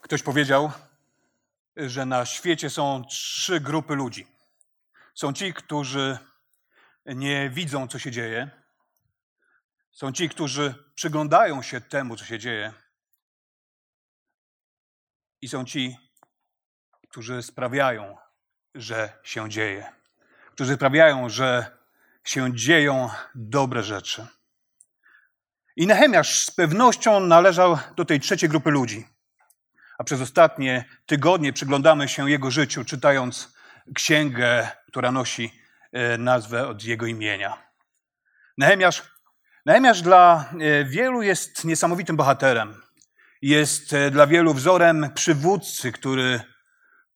Ktoś powiedział, że na świecie są trzy grupy ludzi. Są ci, którzy nie widzą, co się dzieje. Są ci, którzy przyglądają się temu, co się dzieje. I są ci, którzy sprawiają, że się dzieje. Którzy sprawiają, że się dzieją dobre rzeczy. I Nehemiasz z pewnością należał do tej trzeciej grupy ludzi. A przez ostatnie tygodnie przyglądamy się jego życiu, czytając księgę, która nosi nazwę od jego imienia. Nehemiasz dla wielu jest niesamowitym bohaterem. Jest dla wielu wzorem przywódcy, który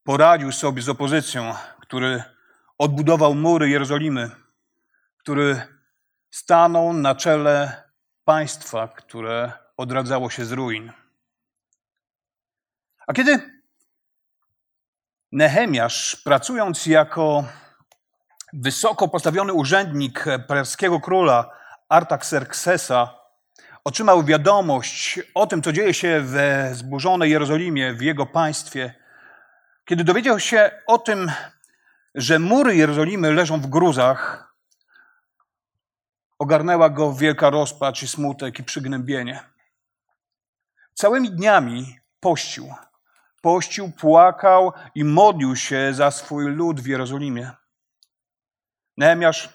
poradził sobie z opozycją, który odbudował mury Jerozolimy, który stanął na czele państwa, które odradzało się z ruin. A kiedy Nehemiasz, pracując jako wysoko postawiony urzędnik perskiego króla Artaxerxesa, otrzymał wiadomość o tym, co dzieje się w zburzonej Jerozolimie, w jego państwie, kiedy dowiedział się o tym, że mury Jerozolimy leżą w gruzach, ogarnęła go wielka rozpacz i smutek i przygnębienie. Całymi dniami pościł. Pościł, płakał i modlił się za swój lud w Jerozolimie. Nehemiasz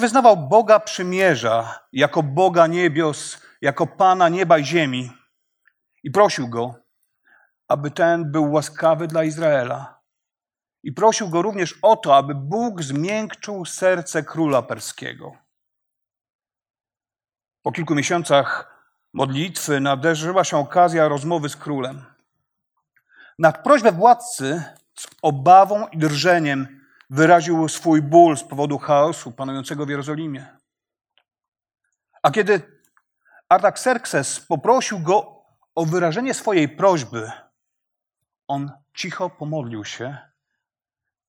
wyznawał Boga przymierza jako Boga niebios, jako Pana nieba i ziemi i prosił Go, aby ten był łaskawy dla Izraela. I prosił Go również o to, aby Bóg zmiękczył serce króla perskiego. Po kilku miesiącach modlitwy nadarzyła się okazja rozmowy z królem. Na prośbę władcy z obawą i drżeniem wyraził swój ból z powodu chaosu panującego w Jerozolimie. A kiedy Artaxerxes poprosił go o wyrażenie swojej prośby, on cicho pomodlił się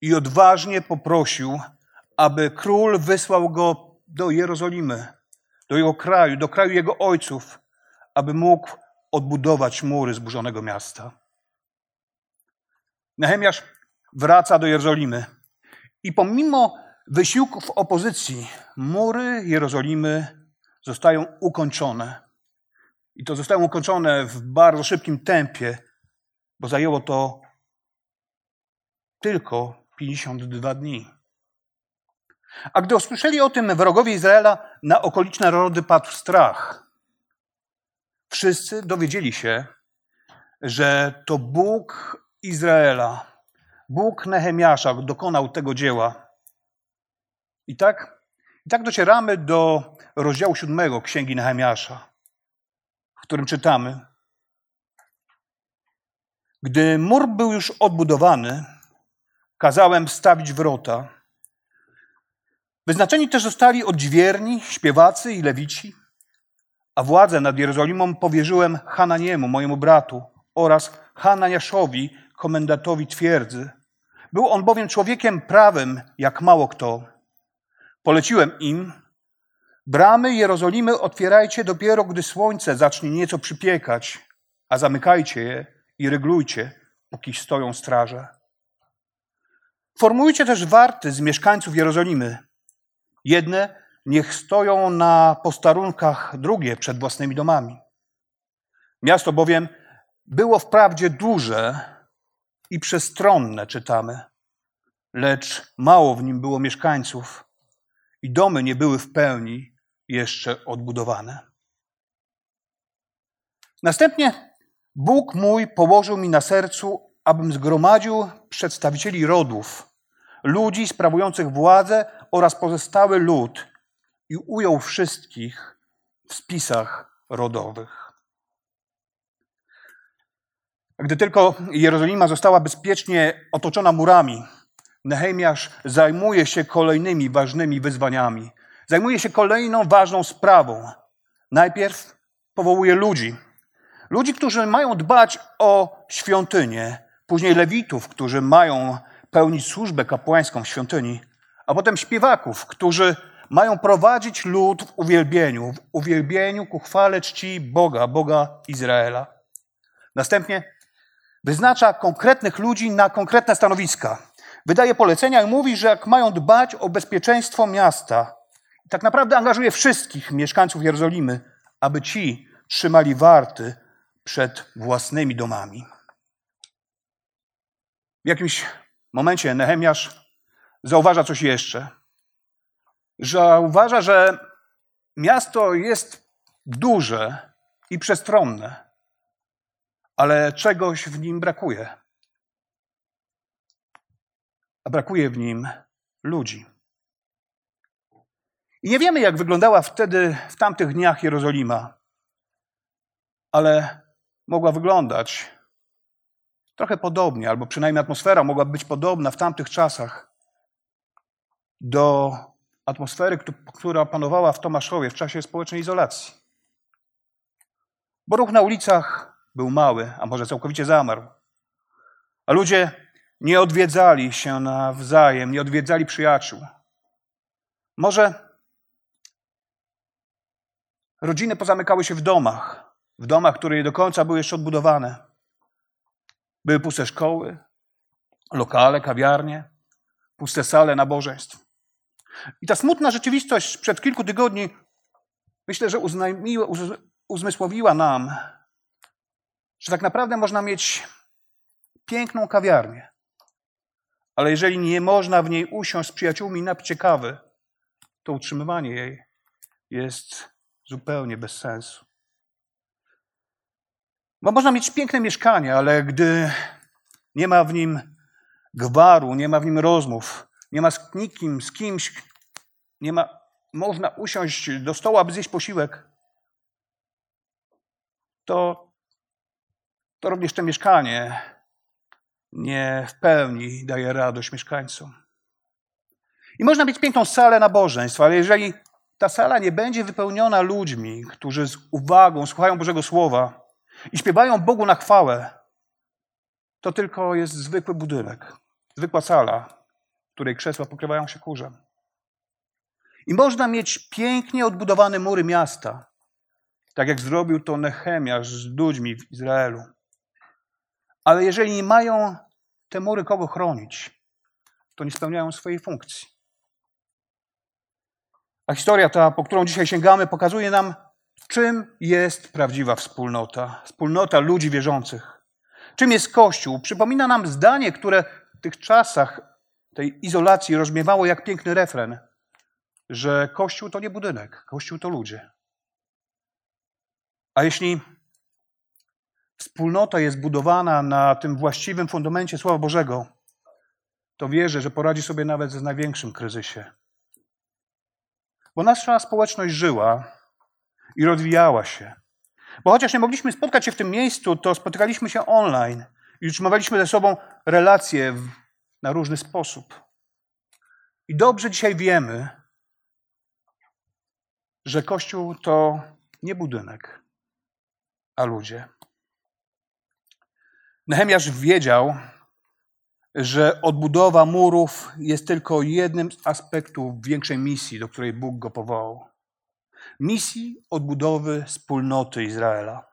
i odważnie poprosił, aby król wysłał go do Jerozolimy, do jego kraju, do kraju jego ojców, aby mógł odbudować mury zburzonego miasta. Nehemiasz wraca do Jerozolimy i pomimo wysiłków opozycji mury Jerozolimy zostają ukończone. I to zostają ukończone w bardzo szybkim tempie, bo zajęło to tylko 52 dni. A gdy usłyszeli o tym wrogowie Izraela, na okoliczne narody padł strach. Wszyscy dowiedzieli się, że to Bóg Izraela, Bóg Nehemiasza dokonał tego dzieła. I tak docieramy do rozdziału 7 Księgi Nehemiasza, w którym czytamy: Gdy mur był już odbudowany, kazałem stawić wrota. Wyznaczeni też zostali odźwierni, śpiewacy i lewici, a władzę nad Jerozolimą powierzyłem Hananiemu, mojemu bratu, oraz Hananiaszowi, komendatowi twierdzy. Był on bowiem człowiekiem prawym, jak mało kto. Poleciłem im: bramy Jerozolimy otwierajcie dopiero, gdy słońce zacznie nieco przypiekać, a zamykajcie je i ryglujcie, póki stoją straże. Formujcie też warty z mieszkańców Jerozolimy. Jedne niech stoją na postarunkach, drugie przed własnymi domami. Miasto bowiem było wprawdzie duże i przestronne, czytamy, lecz mało w nim było mieszkańców i domy nie były w pełni jeszcze odbudowane. Następnie Bóg mój położył mi na sercu, abym zgromadził przedstawicieli rodów, ludzi sprawujących władzę oraz pozostały lud i ujął wszystkich, w spisach rodowych. Gdy tylko Jerozolima została bezpiecznie otoczona murami, Nehemiasz zajmuje się kolejnymi ważnymi wyzwaniami. Zajmuje się kolejną ważną sprawą. Najpierw powołuje ludzi. Ludzi, którzy mają dbać o świątynię. Później lewitów, którzy mają pełnić służbę kapłańską w świątyni. A potem śpiewaków, którzy mają prowadzić lud w uwielbieniu ku chwale czci Boga, Boga Izraela. Następnie wyznacza konkretnych ludzi na konkretne stanowiska. Wydaje polecenia i mówi, że jak mają dbać o bezpieczeństwo miasta. Tak naprawdę angażuje wszystkich mieszkańców Jerozolimy, aby ci trzymali warty przed własnymi domami. W jakimś momencie Nehemiasz zauważa coś jeszcze. Zauważa, że miasto jest duże i przestronne, ale czegoś w nim brakuje. A brakuje w nim ludzi. I nie wiemy, jak wyglądała wtedy, w tamtych dniach Jerozolima, ale mogła wyglądać trochę podobnie, albo przynajmniej atmosfera mogła być podobna w tamtych czasach do atmosfery, która panowała w Tomaszowie w czasie społecznej izolacji. Bo ruch na ulicach był mały, a może całkowicie zamarł. A ludzie nie odwiedzali się nawzajem, nie odwiedzali przyjaciół. Może rodziny pozamykały się w domach, które nie do końca były jeszcze odbudowane. Były puste szkoły, lokale, kawiarnie, puste sale nabożeństw. I ta smutna rzeczywistość sprzed kilku tygodni, myślę, że uzmysłowiła nam, że tak naprawdę można mieć piękną kawiarnię, ale jeżeli nie można w niej usiąść z przyjaciółmi i napić kawy, to utrzymywanie jej jest zupełnie bez sensu. Bo można mieć piękne mieszkanie, ale gdy nie ma w nim gwaru, nie ma w nim rozmów, nie ma z nikim, z kimś, nie ma, można usiąść do stołu, aby zjeść posiłek, to również to mieszkanie nie w pełni daje radość mieszkańcom. I można mieć piękną salę nabożeństw, ale jeżeli ta sala nie będzie wypełniona ludźmi, którzy z uwagą słuchają Bożego Słowa i śpiewają Bogu na chwałę, to tylko jest zwykły budynek, zwykła sala, której krzesła pokrywają się kurzem. I można mieć pięknie odbudowane mury miasta, tak jak zrobił to Nehemiasz z ludźmi w Izraelu. Ale jeżeli nie mają te mury kogo chronić, to nie spełniają swojej funkcji. A historia ta, po którą dzisiaj sięgamy, pokazuje nam, czym jest prawdziwa wspólnota. Wspólnota ludzi wierzących. Czym jest Kościół? Przypomina nam zdanie, które w tych czasach tej izolacji rozbrzmiewało jak piękny refren, że Kościół to nie budynek, Kościół to ludzie. A jeśli wspólnota jest budowana na tym właściwym fundamencie Słowa Bożego, to wierzę, że poradzi sobie nawet z największym kryzysie. Bo nasza społeczność żyła i rozwijała się. Bo chociaż nie mogliśmy spotkać się w tym miejscu, to spotykaliśmy się online i utrzymywaliśmy ze sobą relacje na różny sposób. I dobrze dzisiaj wiemy, że Kościół to nie budynek, a ludzie. Nehemiasz wiedział, że odbudowa murów jest tylko jednym z aspektów większej misji, do której Bóg go powołał. Misji odbudowy wspólnoty Izraela.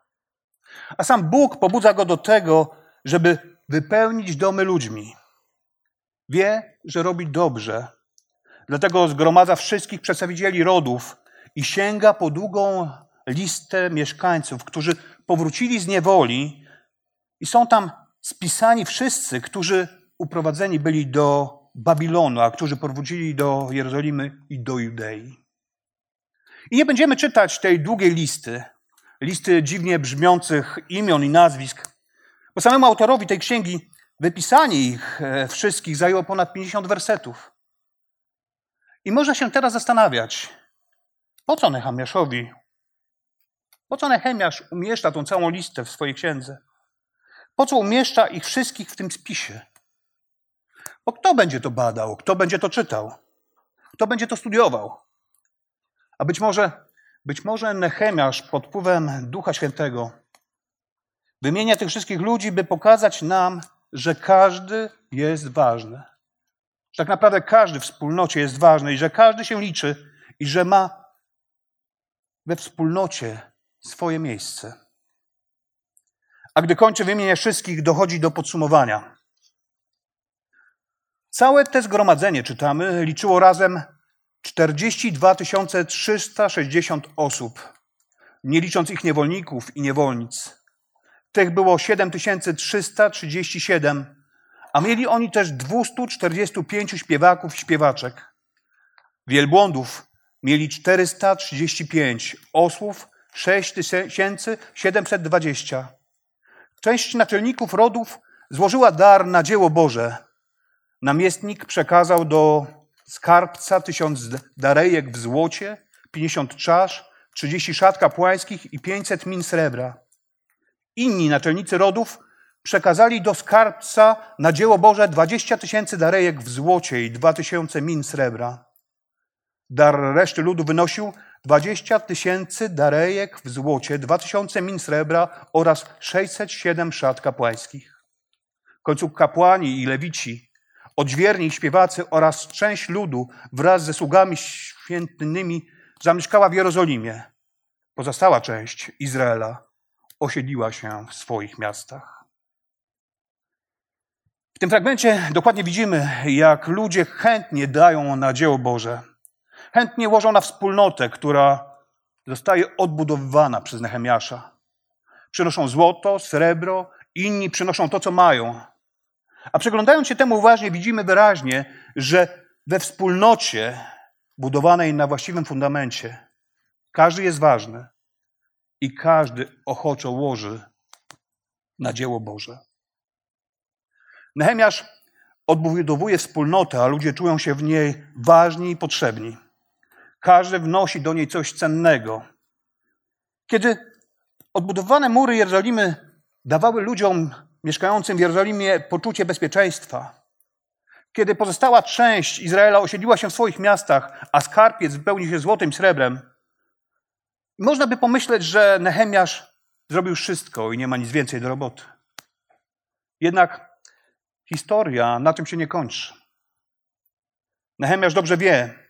A sam Bóg pobudza go do tego, żeby wypełnić domy ludźmi. Wie, że robi dobrze. Dlatego zgromadza wszystkich przedstawicieli rodów i sięga po długą listę mieszkańców, którzy powrócili z niewoli i są tam spisani wszyscy, którzy uprowadzeni byli do Babilonu, a którzy powrócili do Jerozolimy i do Judei. I nie będziemy czytać tej długiej listy dziwnie brzmiących imion i nazwisk, bo samemu autorowi tej księgi wypisanie ich wszystkich zajęło ponad 50 wersetów. I można się teraz zastanawiać, po co Nehemiaszowi Po co Nehemiasz umieszcza tą całą listę w swojej księdze? Po co umieszcza ich wszystkich w tym spisie? Bo kto będzie to badał? Kto będzie to czytał? Kto będzie to studiował? A być może Nehemiasz pod wpływem Ducha Świętego wymienia tych wszystkich ludzi, by pokazać nam, że każdy jest ważny. Że tak naprawdę każdy w wspólnocie jest ważny i że każdy się liczy i że ma we wspólnocie swoje miejsce. A gdy kończy wymieniać wszystkich, dochodzi do podsumowania. Całe te zgromadzenie, czytamy, liczyło razem 42 360 osób, nie licząc ich niewolników i niewolnic. Tych było 7337, a mieli oni też 245 śpiewaków i śpiewaczek. Wielbłądów mieli 435, osłów 6720. Część naczelników rodów złożyła dar na dzieło Boże. Namiestnik przekazał do skarbca 1000 darejek w złocie, 50 czasz, 30 szat kapłańskich i 500 min srebra. Inni naczelnicy rodów przekazali do skarbca na dzieło Boże 20 000 darejek w złocie i 2000 min srebra. Dar reszty ludu wynosił 20 000 darejek w złocie, 2000 min srebra oraz 607 szat kapłańskich. W końcu kapłani i lewici, odźwierni i śpiewacy oraz część ludu wraz ze sługami świętnymi zamieszkała w Jerozolimie. Pozostała część Izraela osiedliła się w swoich miastach. W tym fragmencie dokładnie widzimy, jak ludzie chętnie dają na dzieło Boże. Chętnie łożą na wspólnotę, która zostaje odbudowywana przez Nehemiasza. Przynoszą złoto, srebro, inni przynoszą to, co mają. A przyglądając się temu uważnie, widzimy wyraźnie, że we wspólnocie budowanej na właściwym fundamencie każdy jest ważny i każdy ochoczo łoży na dzieło Boże. Nehemiasz odbudowuje wspólnotę, a ludzie czują się w niej ważni i potrzebni. Każdy wnosi do niej coś cennego. Kiedy odbudowane mury Jerozolimy dawały ludziom mieszkającym w Jerozolimie poczucie bezpieczeństwa, kiedy pozostała część Izraela osiedliła się w swoich miastach, a skarbiec wypełnił się złotem i srebrem, można by pomyśleć, że Nehemiasz zrobił wszystko i nie ma nic więcej do roboty. Jednak historia na tym się nie kończy. Nehemiasz dobrze wie,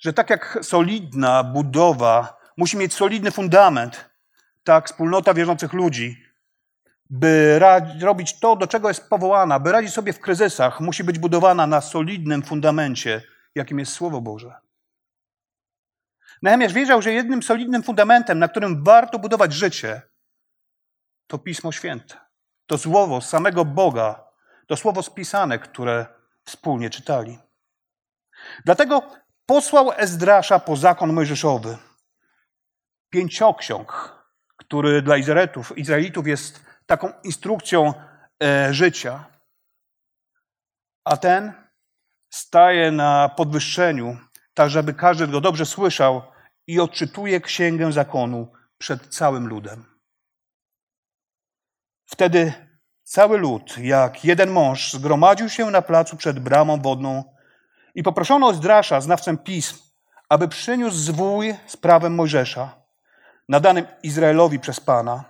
że tak jak solidna budowa musi mieć solidny fundament, tak wspólnota wierzących ludzi, by robić to, do czego jest powołana, by radzić sobie w kryzysach, musi być budowana na solidnym fundamencie, jakim jest Słowo Boże. Nehemiasz wiedział, że jednym solidnym fundamentem, na którym warto budować życie, to Pismo Święte. To słowo samego Boga, to słowo spisane, które wspólnie czytali. Dlatego posłał Ezdrasza po zakon mojżeszowy. Pięcioksiąg, który dla Izraelitów jest taką instrukcją życia. A ten staje na podwyższeniu, tak żeby każdy go dobrze słyszał i odczytuje Księgę Zakonu przed całym ludem. Wtedy cały lud, jak jeden mąż, zgromadził się na placu przed bramą wodną i poproszono Ezdrasza, znawcę pism, aby przyniósł zwój z prawem Mojżesza, nadanym Izraelowi przez Pana.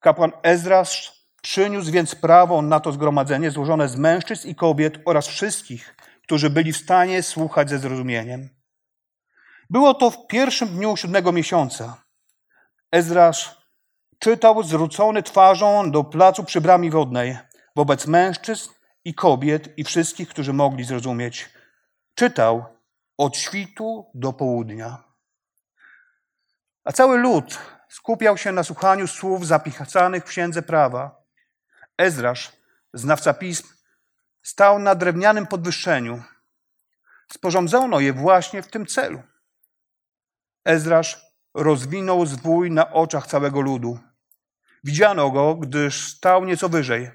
Kapłan Ezdrasz przyniósł więc prawo na to zgromadzenie złożone z mężczyzn i kobiet oraz wszystkich, którzy byli w stanie słuchać ze zrozumieniem. Było to w 1. dniu 7. miesiąca. Ezdrasz czytał zwrócony twarzą do placu przy bramie wodnej wobec mężczyzn i kobiet i wszystkich, którzy mogli zrozumieć. Czytał od świtu do południa. A cały lud skupiał się na słuchaniu słów zapisanych w Księdze Prawa. Ezdrasz, znawca pism, stał na drewnianym podwyższeniu. Sporządzono je właśnie w tym celu. Ezdrasz rozwinął zwój na oczach całego ludu. Widziano go, gdyż stał nieco wyżej.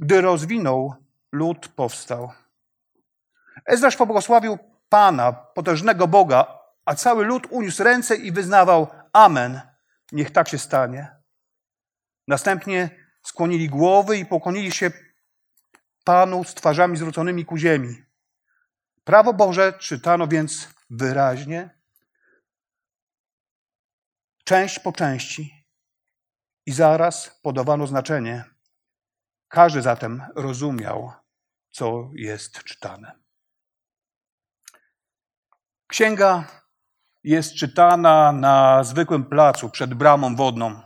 Gdy rozwinął, lud powstał. Ezdrasz pobłogosławił Pana, potężnego Boga, a cały lud uniósł ręce i wyznawał: Amen, niech tak się stanie. Następnie skłonili głowy i pokłonili się Panu z twarzami zwróconymi ku ziemi. Prawo Boże czytano więc wyraźnie, część po części, i zaraz podawano znaczenie. Każdy zatem rozumiał, co jest czytane. Księga jest czytana na zwykłym placu przed bramą wodną.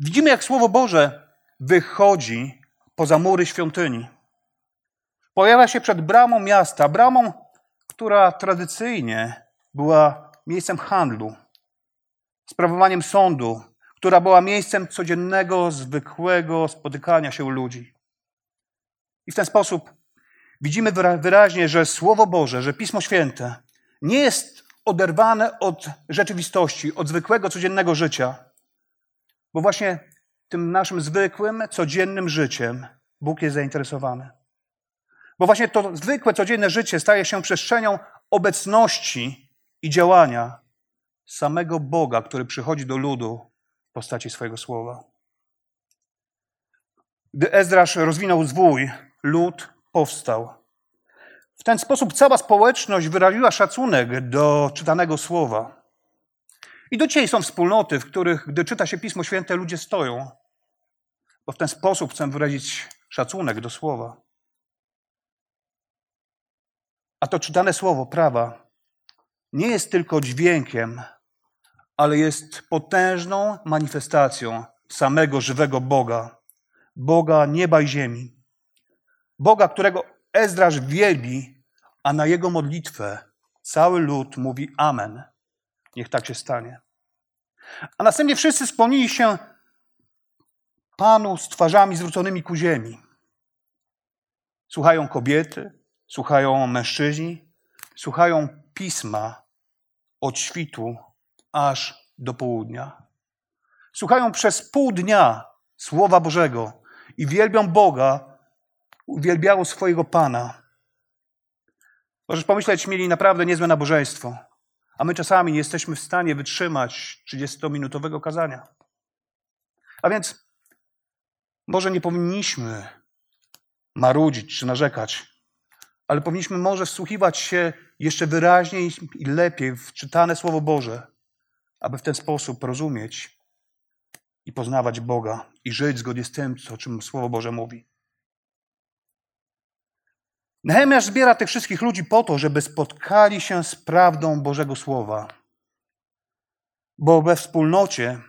Widzimy, jak Słowo Boże wychodzi poza mury świątyni. Pojawia się przed bramą miasta, bramą, która tradycyjnie była miejscem handlu, sprawowaniem sądu, która była miejscem codziennego, zwykłego spotykania się ludzi. I w ten sposób widzimy wyraźnie, że Słowo Boże, że Pismo Święte nie jest oderwane od rzeczywistości, od zwykłego, codziennego życia. Bo właśnie tym naszym zwykłym, codziennym życiem Bóg jest zainteresowany. Bo właśnie to zwykłe, codzienne życie staje się przestrzenią obecności i działania samego Boga, który przychodzi do ludu w postaci swojego słowa. Gdy Ezdrasz rozwinął zwój, lud powstał. W ten sposób cała społeczność wyraziła szacunek do czytanego słowa. I do dzisiaj są wspólnoty, w których, gdy czyta się Pismo Święte, ludzie stoją. Bo w ten sposób chcą wyrazić szacunek do słowa. A to czytane słowo prawa nie jest tylko dźwiękiem, ale jest potężną manifestacją samego żywego Boga. Boga nieba i ziemi. Boga, którego Ezdrasz wielbi, a na jego modlitwę cały lud mówi amen. Niech tak się stanie. A następnie wszyscy skłonili się Panu z twarzami zwróconymi ku ziemi. Słuchają kobiety, słuchają mężczyźni, słuchają Pisma od świtu aż do południa. Słuchają przez pół dnia Słowa Bożego i wielbią Boga, uwielbiają swojego Pana. Możesz pomyśleć, mieli naprawdę niezłe nabożeństwo. A my czasami nie jesteśmy w stanie wytrzymać 30-minutowego kazania. A więc może nie powinniśmy marudzić czy narzekać, ale powinniśmy może wsłuchiwać się jeszcze wyraźniej i lepiej w czytane Słowo Boże, aby w ten sposób rozumieć i poznawać Boga i żyć zgodnie z tym, o czym Słowo Boże mówi. Nehemiasz zbiera tych wszystkich ludzi po to, żeby spotkali się z prawdą Bożego Słowa. Bo we wspólnocie,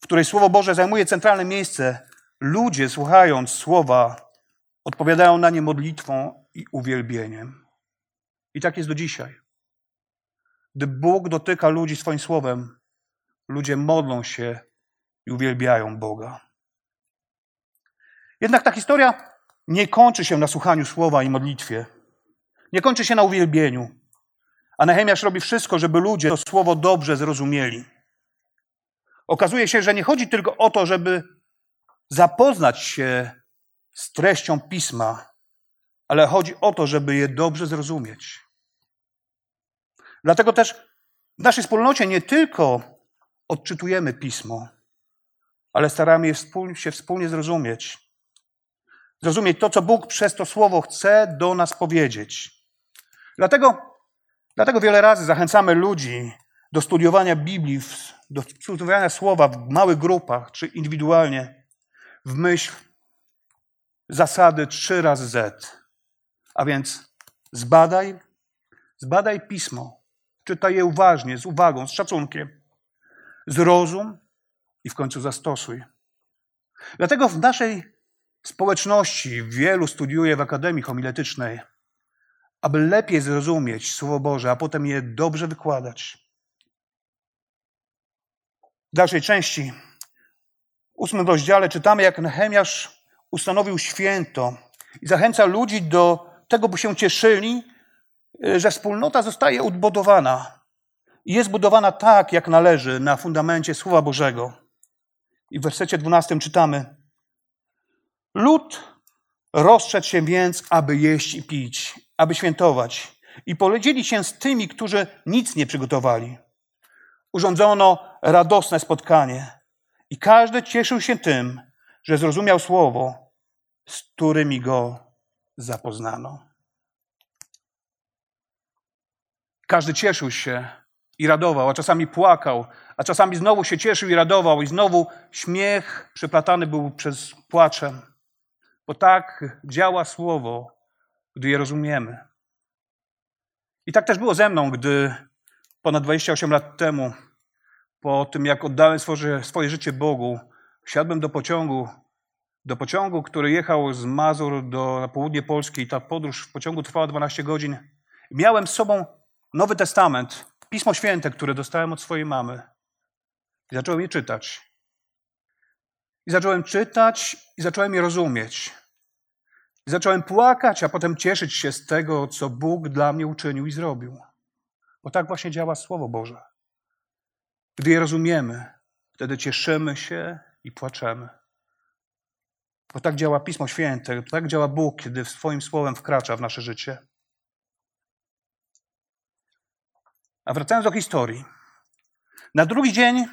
w której Słowo Boże zajmuje centralne miejsce, ludzie, słuchając Słowa, odpowiadają na nie modlitwą i uwielbieniem. I tak jest do dzisiaj. Gdy Bóg dotyka ludzi swoim Słowem, ludzie modlą się i uwielbiają Boga. Jednak ta historia nie kończy się na słuchaniu słowa i modlitwie. Nie kończy się na uwielbieniu. A Nehemiasz robi wszystko, żeby ludzie to słowo dobrze zrozumieli. Okazuje się, że nie chodzi tylko o to, żeby zapoznać się z treścią Pisma, ale chodzi o to, żeby je dobrze zrozumieć. Dlatego też w naszej wspólnocie nie tylko odczytujemy Pismo, ale staramy się wspólnie zrozumieć. Zrozumieć to, co Bóg przez to słowo chce do nas powiedzieć. Dlatego wiele razy zachęcamy ludzi do studiowania Biblii, do studiowania słowa w małych grupach czy indywidualnie w myśl zasady 3 razy Z. A więc zbadaj Pismo, czytaj je uważnie, z uwagą, z szacunkiem, zrozum i w końcu zastosuj. Dlatego w naszej społeczności wielu studiuje w Akademii Homiletycznej, aby lepiej zrozumieć Słowo Boże, a potem je dobrze wykładać. W dalszej części, 8 rozdziale, czytamy, jak Nehemiasz ustanowił święto i zachęca ludzi do tego, by się cieszyli, że wspólnota zostaje odbudowana i jest budowana tak, jak należy, na fundamencie Słowa Bożego. I w wersecie 12 czytamy: lud rozszedł się więc, aby jeść i pić, aby świętować. I podzielili się z tymi, którzy nic nie przygotowali. Urządzono radosne spotkanie i każdy cieszył się tym, że zrozumiał słowo, z którymi go zapoznano. Każdy cieszył się i radował, a czasami płakał, a czasami znowu się cieszył i radował i znowu śmiech przeplatany był przez płaczem. Bo tak działa słowo, gdy je rozumiemy. I tak też było ze mną, gdy ponad 28 lat temu, po tym jak oddałem swoje życie Bogu, wsiadłem do pociągu, który jechał z Mazur na południe Polski i ta podróż w pociągu trwała 12 godzin. Miałem z sobą Nowy Testament, Pismo Święte, które dostałem od swojej mamy. I zacząłem je czytać. I zacząłem je rozumieć. I zacząłem płakać, a potem cieszyć się z tego, co Bóg dla mnie uczynił i zrobił. Bo tak właśnie działa Słowo Boże. Gdy je rozumiemy, wtedy cieszymy się i płaczemy. Bo tak działa Pismo Święte, tak działa Bóg, kiedy swoim Słowem wkracza w nasze życie. A wracając do historii. Na drugi dzień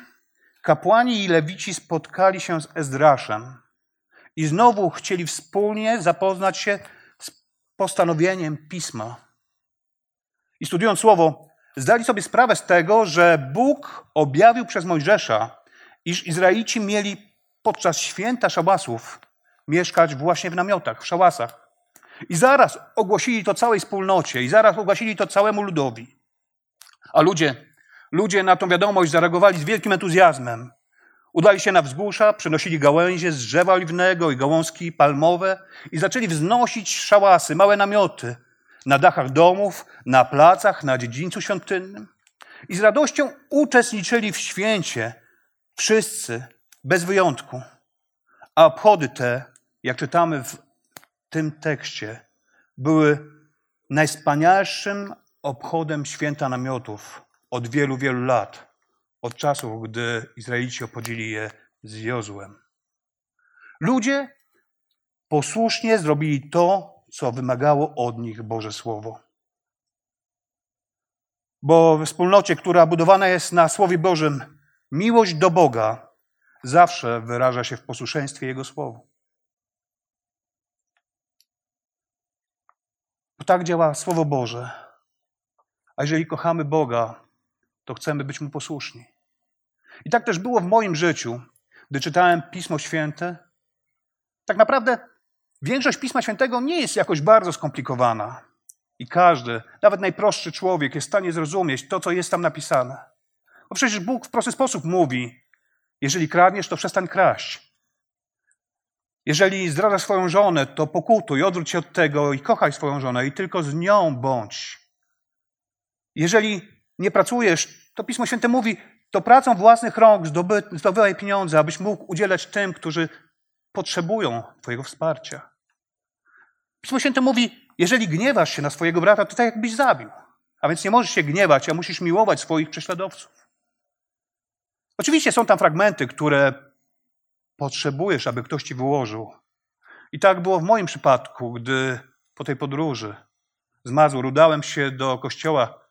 kapłani i lewici spotkali się z Ezdraszem i znowu chcieli wspólnie zapoznać się z postanowieniem Pisma. I studiując Słowo, zdali sobie sprawę z tego, że Bóg objawił przez Mojżesza, iż Izraelici mieli podczas święta szałasów mieszkać właśnie w namiotach, w szałasach. I zaraz ogłosili to całej wspólnocie, i zaraz ogłosili to całemu ludowi. A ludzie na tą wiadomość zareagowali z wielkim entuzjazmem. Udali się na wzgórza, przynosili gałęzie z drzewa oliwnego i gałązki palmowe i zaczęli wznosić szałasy, małe namioty na dachach domów, na placach, na dziedzińcu świątynnym. I z radością uczestniczyli w święcie wszyscy, bez wyjątku. A obchody te, jak czytamy w tym tekście, były najwspanialszym obchodem święta namiotów od wielu, wielu lat, od czasów, gdy Izraelici obchodzili je z Jozuem. Ludzie posłusznie zrobili to, co wymagało od nich Boże Słowo. Bo w wspólnocie, która budowana jest na Słowie Bożym, miłość do Boga zawsze wyraża się w posłuszeństwie Jego Słowu. Bo tak działa Słowo Boże. A jeżeli kochamy Boga, to chcemy być Mu posłuszni. I tak też było w moim życiu, gdy czytałem Pismo Święte. Tak naprawdę większość Pisma Świętego nie jest jakoś bardzo skomplikowana. I każdy, nawet najprostszy człowiek jest w stanie zrozumieć to, co jest tam napisane. Bo przecież Bóg w prosty sposób mówi, jeżeli kradniesz, to przestań kraść. Jeżeli zdradzasz swoją żonę, to pokutuj, odwróć się od tego i kochaj swoją żonę i tylko z nią bądź. Jeżeli nie pracujesz, to Pismo Święte mówi, to pracą własnych rąk zdobywaj pieniądze, abyś mógł udzielać tym, którzy potrzebują twojego wsparcia. Pismo Święte mówi, jeżeli gniewasz się na swojego brata, to tak jakbyś zabił. A więc nie możesz się gniewać, a musisz miłować swoich prześladowców. Oczywiście są tam fragmenty, które potrzebujesz, aby ktoś ci wyłożył. I tak było w moim przypadku, gdy po tej podróży z Mazur udałem się do kościoła,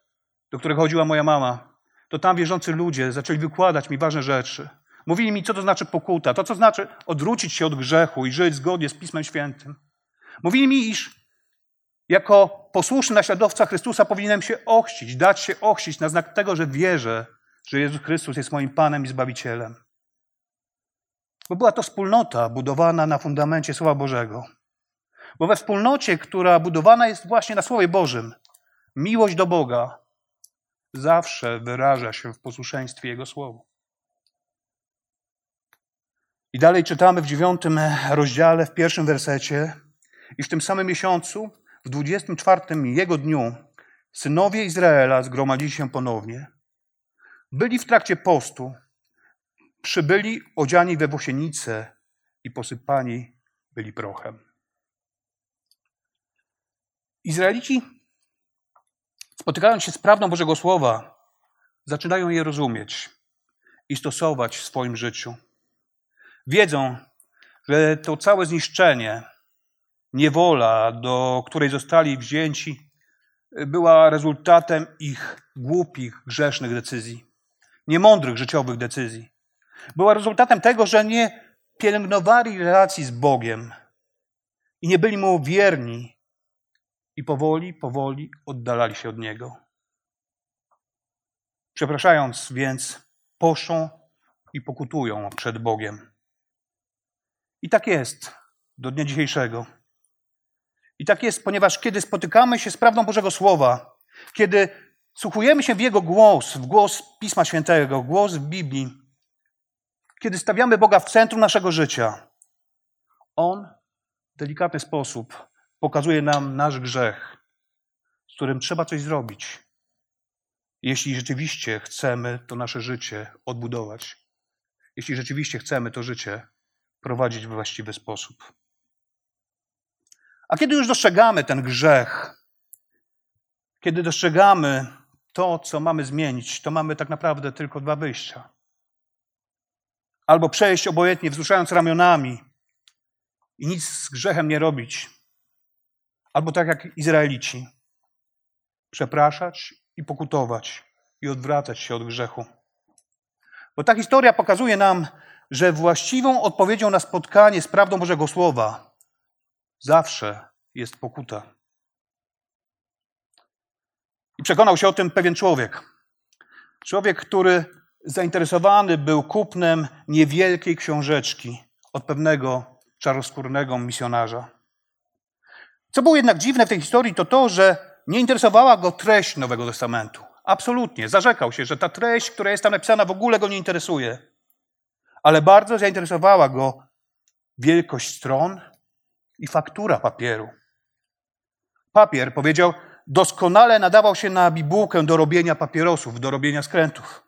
do którego chodziła moja mama, to tam wierzący ludzie zaczęli wykładać mi ważne rzeczy. Mówili mi, co to znaczy pokuta, to co znaczy odwrócić się od grzechu i żyć zgodnie z Pismem Świętym. Mówili mi, iż jako posłuszny naśladowca Chrystusa powinienem się ochrzcić, dać się ochrzcić na znak tego, że wierzę, że Jezus Chrystus jest moim Panem i Zbawicielem. Bo była to wspólnota budowana na fundamencie Słowa Bożego. Bo we wspólnocie, która budowana jest właśnie na Słowie Bożym, miłość do Boga zawsze wyraża się w posłuszeństwie Jego Słowu. I dalej czytamy w 9 rozdziale, w 1 wersecie, iż w tym samym miesiącu, w 24 jego dniu, synowie Izraela zgromadzili się ponownie. Byli w trakcie postu, przybyli odziani we włosienice i posypani byli prochem. Izraelici, spotykając się z prawdą Bożego Słowa, zaczynają je rozumieć i stosować w swoim życiu. Wiedzą, że to całe zniszczenie, niewola, do której zostali wzięci, była rezultatem ich głupich, grzesznych decyzji. niemądrych życiowych decyzji. Była rezultatem tego, że nie pielęgnowali relacji z Bogiem i nie byli Mu wierni i powoli oddalali się od Niego. Przepraszając więc, poszą i pokutują przed Bogiem. I tak jest do dnia dzisiejszego. I tak jest, ponieważ kiedy spotykamy się z prawdą Bożego Słowa, kiedy wsłuchujemy się w Jego głos, w głos Pisma Świętego, głos w Biblii, kiedy stawiamy Boga w centrum naszego życia, On w delikatny sposób pokazuje nam nasz grzech, z którym trzeba coś zrobić, jeśli rzeczywiście chcemy to nasze życie odbudować, jeśli rzeczywiście chcemy to życie prowadzić w właściwy sposób. A kiedy już dostrzegamy ten grzech, kiedy dostrzegamy to, co mamy zmienić, to mamy tak naprawdę tylko dwa wyjścia. Albo przejść obojętnie, wzruszając ramionami i nic z grzechem nie robić. Albo tak jak Izraelici, przepraszać i pokutować i odwracać się od grzechu. Bo ta historia pokazuje nam, że właściwą odpowiedzią na spotkanie z prawdą Bożego Słowa zawsze jest pokuta. I przekonał się o tym pewien człowiek. Człowiek, który zainteresowany był kupnem niewielkiej książeczki od pewnego czarnoskórnego misjonarza. Co było jednak dziwne w tej historii, to to, że nie interesowała go treść Nowego Testamentu. Absolutnie. Zarzekał się, że ta treść, która jest tam napisana, w ogóle go nie interesuje. Ale bardzo zainteresowała go wielkość stron i faktura papieru. Papier, powiedział, doskonale nadawał się na bibułkę do robienia papierosów, do robienia skrętów.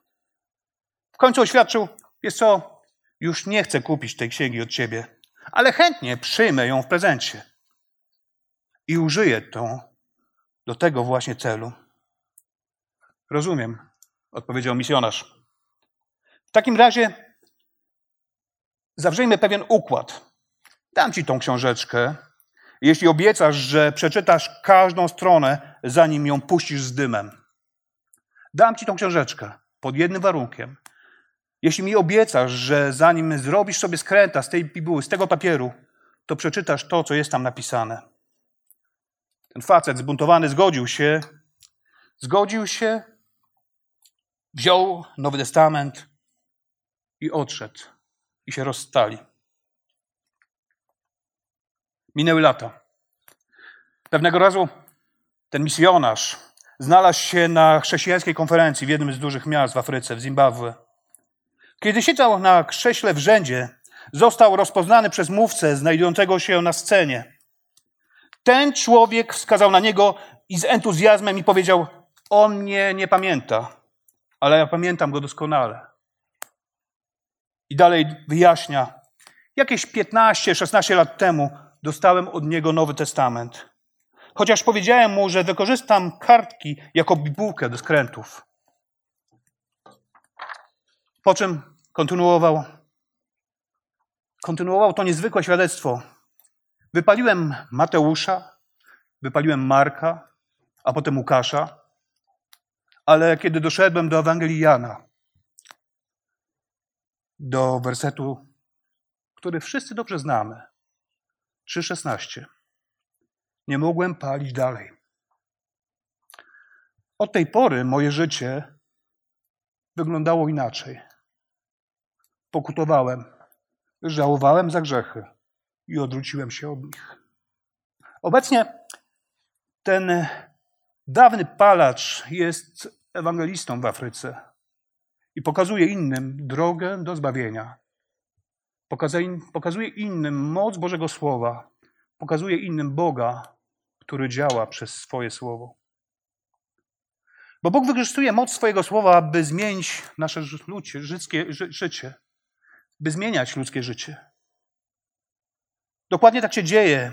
W końcu oświadczył, wiesz co, już nie chcę kupić tej księgi od ciebie, ale chętnie przyjmę ją w prezencie i użyję tą do tego właśnie celu. Rozumiem, odpowiedział misjonarz. W takim razie zawrzyjmy pewien układ. Dam ci tą książeczkę, jeśli obiecasz, że przeczytasz każdą stronę, zanim ją puścisz z dymem. Dam ci tą książeczkę pod jednym warunkiem. Jeśli mi obiecasz, że zanim zrobisz sobie skręta z tej bibuły, z tego papieru, to przeczytasz to, co jest tam napisane. Ten facet zbuntowany zgodził się, wziął Nowy Testament i odszedł. I się rozstali. Minęły lata. Pewnego razu ten misjonarz znalazł się na chrześcijańskiej konferencji w jednym z dużych miast w Afryce, w Zimbabwe. Kiedy siedział na krześle w rzędzie, został rozpoznany przez mówcę znajdującego się na scenie. Ten człowiek wskazał na niego i z entuzjazmem i powiedział: on mnie nie pamięta, ale ja pamiętam go doskonale. I dalej wyjaśnia, jakieś 15-16 lat temu dostałem od niego Nowy Testament. Chociaż powiedziałem mu, że wykorzystam kartki jako bibułkę do skrętów. Po czym kontynuował. Kontynuował to niezwykłe świadectwo. Wypaliłem Mateusza, wypaliłem Marka, a potem Łukasza, ale kiedy doszedłem do Ewangelii Jana, do wersetu, który wszyscy dobrze znamy, 3:16. Nie mogłem palić dalej. Od tej pory moje życie wyglądało inaczej. Pokutowałem, żałowałem za grzechy i odwróciłem się od nich. Obecnie ten dawny palacz jest ewangelistą w Afryce i pokazuje innym drogę do zbawienia. Pokazuje innym moc Bożego Słowa. Pokazuje innym Boga, który działa przez swoje Słowo. Bo Bóg wykorzystuje moc swojego Słowa, by zmienić nasze życie. By zmieniać ludzkie życie. Dokładnie tak się dzieje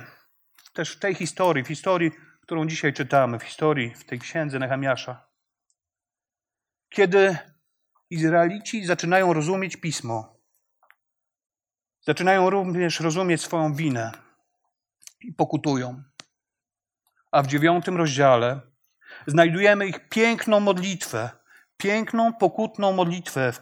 też w tej historii, w historii, którą dzisiaj czytamy, w historii, w tej księdze Nehemiasza. Kiedy Izraelici zaczynają rozumieć Pismo, zaczynają również rozumieć swoją winę i pokutują. A w 9 rozdziale znajdujemy ich piękną modlitwę, piękną, pokutną modlitwę, w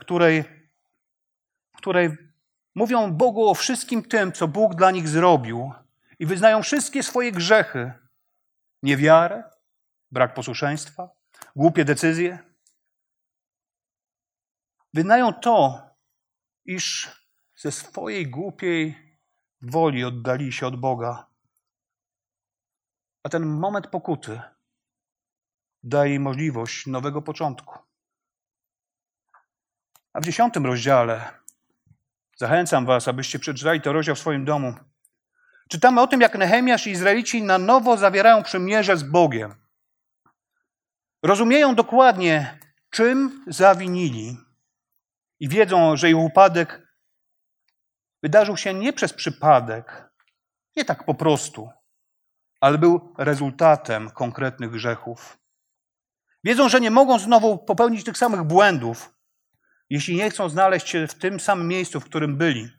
której mówią Bogu o wszystkim tym, co Bóg dla nich zrobił i wyznają wszystkie swoje grzechy, niewiarę, brak posłuszeństwa, głupie decyzje. Wyznają to, iż ze swojej głupiej woli oddalili się od Boga. A ten moment pokuty daje im możliwość nowego początku. A w 10 rozdziale, zachęcam was, abyście przeczytali ten rozdział w swoim domu, czytamy o tym, jak Nehemiasz i Izraelici na nowo zawierają przymierze z Bogiem. Rozumieją dokładnie, czym zawinili i wiedzą, że ich upadek wydarzył się nie przez przypadek, nie tak po prostu, ale był rezultatem konkretnych grzechów. Wiedzą, że nie mogą znowu popełnić tych samych błędów, jeśli nie chcą znaleźć się w tym samym miejscu, w którym byli.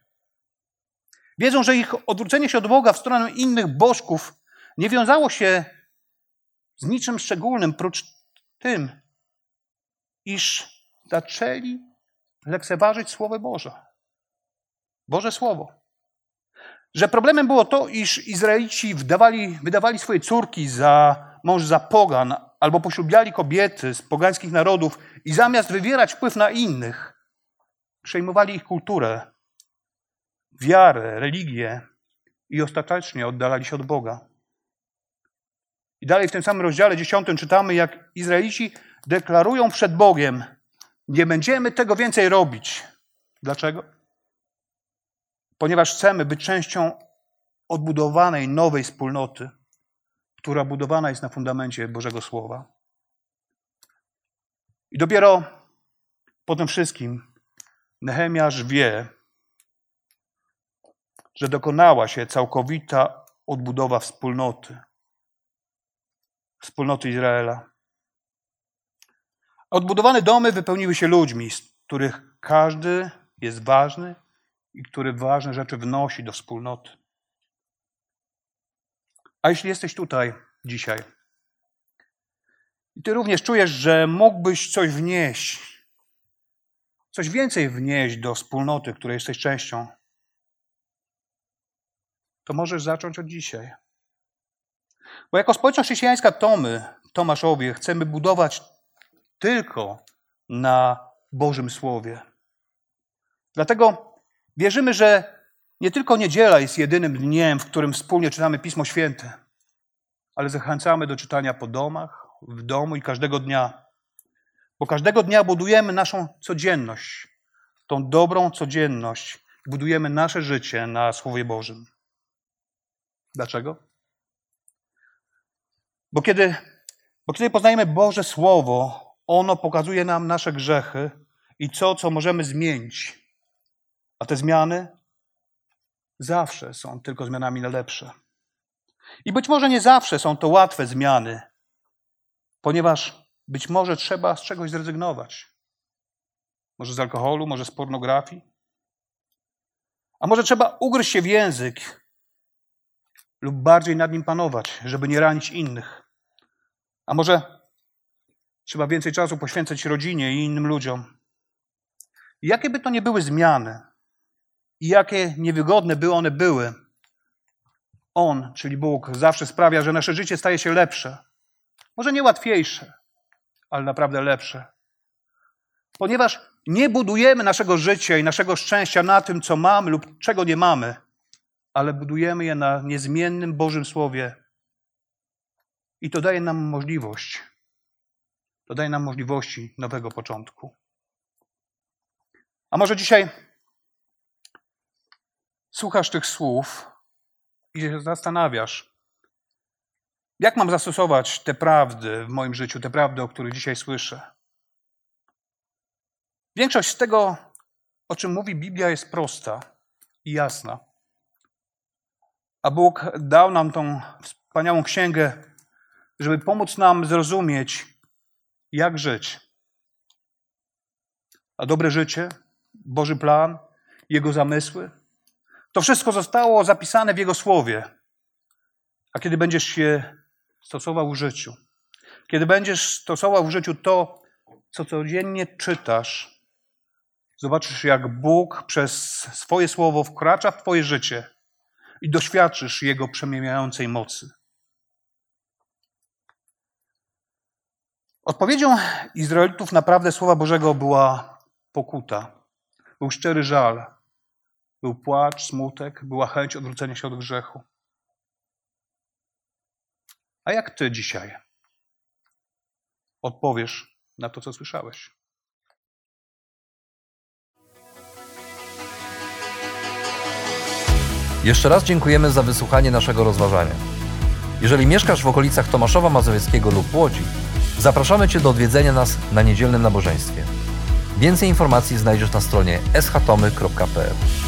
Wiedzą, że ich odwrócenie się od Boga w stronę innych bożków nie wiązało się z niczym szczególnym, prócz tym, iż zaczęli lekceważyć Słowo Boże. Boże Słowo. Że problemem było to, iż Izraelici wydawali swoje córki za mąż za pogan albo poślubiali kobiety z pogańskich narodów i zamiast wywierać wpływ na innych, przejmowali ich kulturę, wiarę, religię i ostatecznie oddalali się od Boga. I dalej w tym samym rozdziale 10 czytamy, jak Izraelici deklarują przed Bogiem: nie będziemy tego więcej robić. Dlaczego? Ponieważ chcemy być częścią odbudowanej nowej wspólnoty, która budowana jest na fundamencie Bożego Słowa. I dopiero po tym wszystkim Nehemiasz wie, że dokonała się całkowita odbudowa wspólnoty Izraela. Odbudowane domy wypełniły się ludźmi, z których każdy jest ważny i który ważne rzeczy wnosi do wspólnoty. A jeśli jesteś tutaj dzisiaj i ty również czujesz, że mógłbyś coś wnieść, coś więcej wnieść do wspólnoty, której jesteś częścią, to możesz zacząć od dzisiaj. Bo jako Społeczność Chrześcijańska Tomy, Tomaszowie, chcemy budować tylko na Bożym Słowie. Dlatego wierzymy, że nie tylko niedziela jest jedynym dniem, w którym wspólnie czytamy Pismo Święte, ale zachęcamy do czytania po domach, w domu i każdego dnia. Bo każdego dnia budujemy naszą codzienność, tą dobrą codzienność. Budujemy nasze życie na Słowie Bożym. Dlaczego? Bo kiedy poznajemy Boże Słowo, ono pokazuje nam nasze grzechy i co możemy zmienić. A te zmiany zawsze są tylko zmianami na lepsze. I być może nie zawsze są to łatwe zmiany, ponieważ być może trzeba z czegoś zrezygnować. Może z alkoholu, może z pornografii. A może trzeba ugryźć się w język lub bardziej nad nim panować, żeby nie ranić innych. A może trzeba więcej czasu poświęcać rodzinie i innym ludziom. I jakie by to nie były zmiany, i jakie niewygodne by one były, On, czyli Bóg, zawsze sprawia, że nasze życie staje się lepsze. Może nie łatwiejsze, ale naprawdę lepsze. Ponieważ nie budujemy naszego życia i naszego szczęścia na tym, co mamy lub czego nie mamy, ale budujemy je na niezmiennym Bożym Słowie. I to daje nam możliwość. To daje nam możliwości nowego początku. A może dzisiaj słuchasz tych słów i się zastanawiasz, jak mam zastosować te prawdy w moim życiu, te prawdy, o których dzisiaj słyszę. Większość z tego, o czym mówi Biblia, jest prosta i jasna. A Bóg dał nam tą wspaniałą księgę, żeby pomóc nam zrozumieć, jak żyć. A dobre życie, Boży plan, Jego zamysły, to wszystko zostało zapisane w Jego Słowie. A kiedy będziesz się stosował w życiu to, co codziennie czytasz, zobaczysz, jak Bóg przez swoje słowo wkracza w twoje życie i doświadczysz Jego przemieniającej mocy. Odpowiedzią Izraelitów naprawdę Słowa Bożego była pokuta, był szczery żal, był płacz, smutek, była chęć odwrócenia się od grzechu. A jak ty dzisiaj odpowiesz na to, co słyszałeś? Jeszcze raz dziękujemy za wysłuchanie naszego rozważania. Jeżeli mieszkasz w okolicach Tomaszowa Mazowieckiego lub Łodzi, zapraszamy Cię do odwiedzenia nas na niedzielnym nabożeństwie. Więcej informacji znajdziesz na stronie eschatomy.pl.